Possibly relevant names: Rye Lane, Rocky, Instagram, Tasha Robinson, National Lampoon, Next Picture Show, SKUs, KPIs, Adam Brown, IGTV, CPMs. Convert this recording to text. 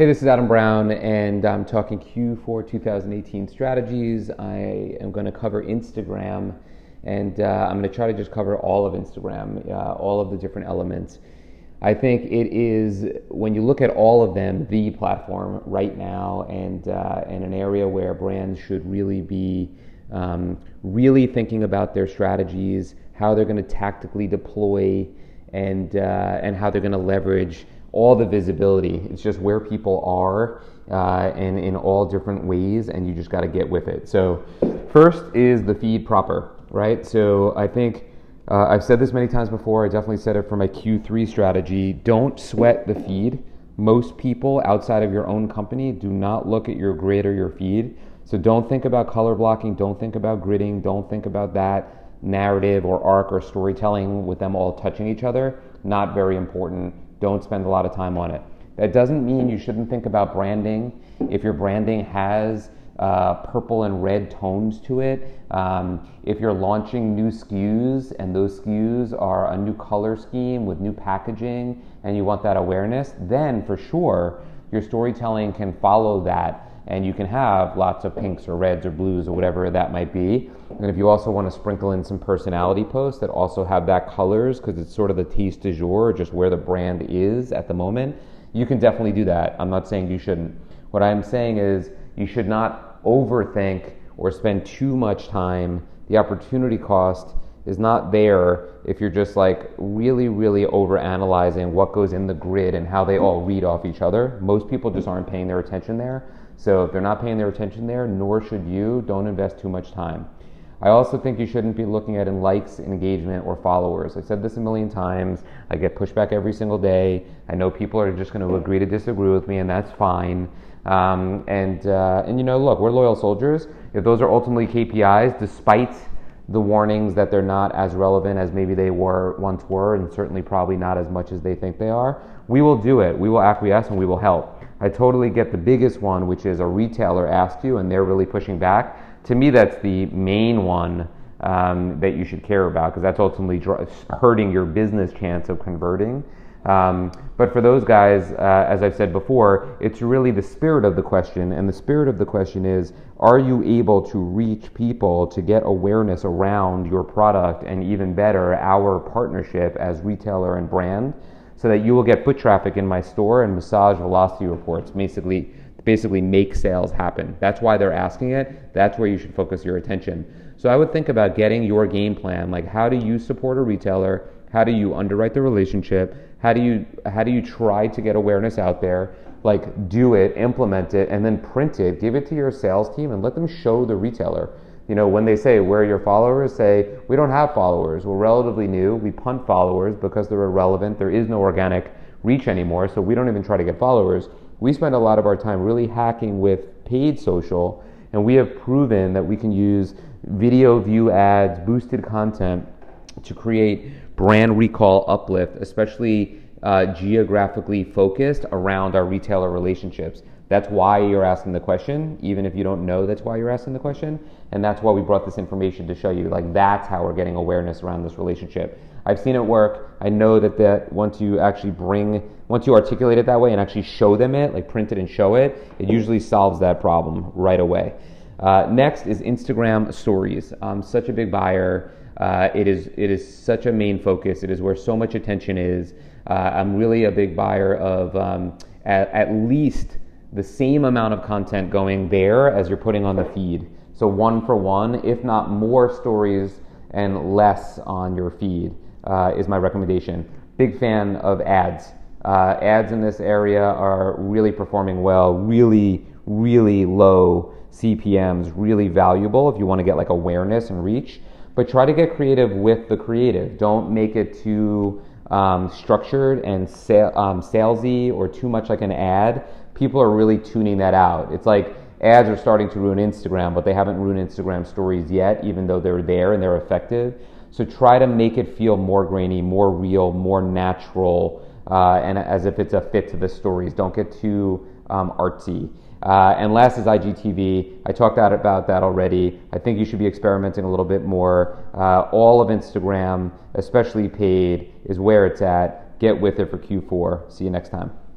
Hey, this is Adam Brown, and I'm talking Q4 2018 strategies. I am going to cover Instagram, and I'm going to try to just cover all of Instagram, all of the different elements. I think it is, when you look at all of them, the platform right now, and an area where brands should really be really thinking about their strategies, how they're going to tactically deploy, and how they're going to leverage all the visibility. It's just where people are and in all different ways, and you just got to get with it. So first is the feed proper, right? So I think I've said this many times before. I definitely said it for my Q3 strategy. Don't sweat the feed. Most people outside of your own company do not look at your grid or your feed. So don't think about color blocking. Don't think about gridding. Don't think about that narrative or arc or storytelling with them all touching each other. Not very important. Don't spend a lot of time on it. That doesn't mean you shouldn't think about branding. If your branding has purple and red tones to it, if you're launching new SKUs and those SKUs are a new color scheme with new packaging and you want that awareness, then for sure your storytelling can follow that, and you can have lots of pinks or reds or blues or whatever that might be. And if you also want to sprinkle in some personality posts that also have that colors, because it's sort of the taste du jour, just where the brand is at the moment, you can definitely do that. I'm not saying you shouldn't. What I'm saying is you should not overthink or spend too much time. The opportunity cost is not there if you're just like really overanalyzing what goes in the grid and how they all read off each other. Most people just aren't paying their attention there. So if they're not paying their attention there, nor should you. Don't invest too much time. I also think you shouldn't be looking at in likes, engagement, or followers. I've said this a million times. I get pushback every single day. I know people are just going to agree to disagree with me, and that's fine. And you know, look, we're loyal soldiers. If those are ultimately KPIs, despite the warnings that they're not as relevant as maybe they once were, and certainly probably not as much as they think they are, we will do it. We will acquiesce, and we will help. I totally get the biggest one, which is a retailer asks you and they're really pushing back. To me, that's the main one that you should care about, because that's ultimately hurting your business chance of converting. But for those guys, as I've said before, it's really the spirit of the question. And the spirit of the question is, are you able to reach people to get awareness around your product, and even better, our partnership as retailer and brand, so that you will get foot traffic in my store and massage velocity reports, basically make sales happen. That's why they're asking it. That's where you should focus your attention. So I would think about getting your game plan, like how do you support a retailer? How do you underwrite the relationship? How do you try to get awareness out there? Like do it, implement it, and then print it, give it to your sales team and let them show the retailer. You know, when they say, where are your followers? Say, we don't have followers. We're relatively new. We punt followers because they're irrelevant. There is no organic reach anymore, so we don't even try to get followers. We spend a lot of our time really hacking with paid social, and we have proven that we can use video view ads, boosted content to create brand recall uplift, especially geographically focused around our retailer relationships. That's why you're asking the question, even if you don't know that's why you're asking the question. And that's why we brought this information to show you, like, that's how we're getting awareness around this relationship. I've seen it work. I know that once you articulate it that way and actually show them it, like print it and show it, it usually solves that problem right away. Next is Instagram stories. I'm such a big buyer. It is such a main focus. It is where so much attention is. I'm really a big buyer of at least the same amount of content going there as you're putting on the feed. So 1 for 1, if not more stories and less on your feed is my recommendation. Big fan of ads. Ads in this area are really performing well, really low CPMs, really valuable if you want to get like awareness and reach. But try to get creative with the creative. Don't make it too structured and salesy or too much like an ad. People are really tuning that out. It's like ads are starting to ruin Instagram, but they haven't ruined Instagram stories yet, even though they're there and they're effective. So try to make it feel more grainy, more real, more natural, and as if it's a fit to the stories. Don't get too artsy. And last is IGTV. I talked about that already. I think you should be experimenting a little bit more. All of Instagram, especially paid, is where it's at. Get with it for Q4. See you next time.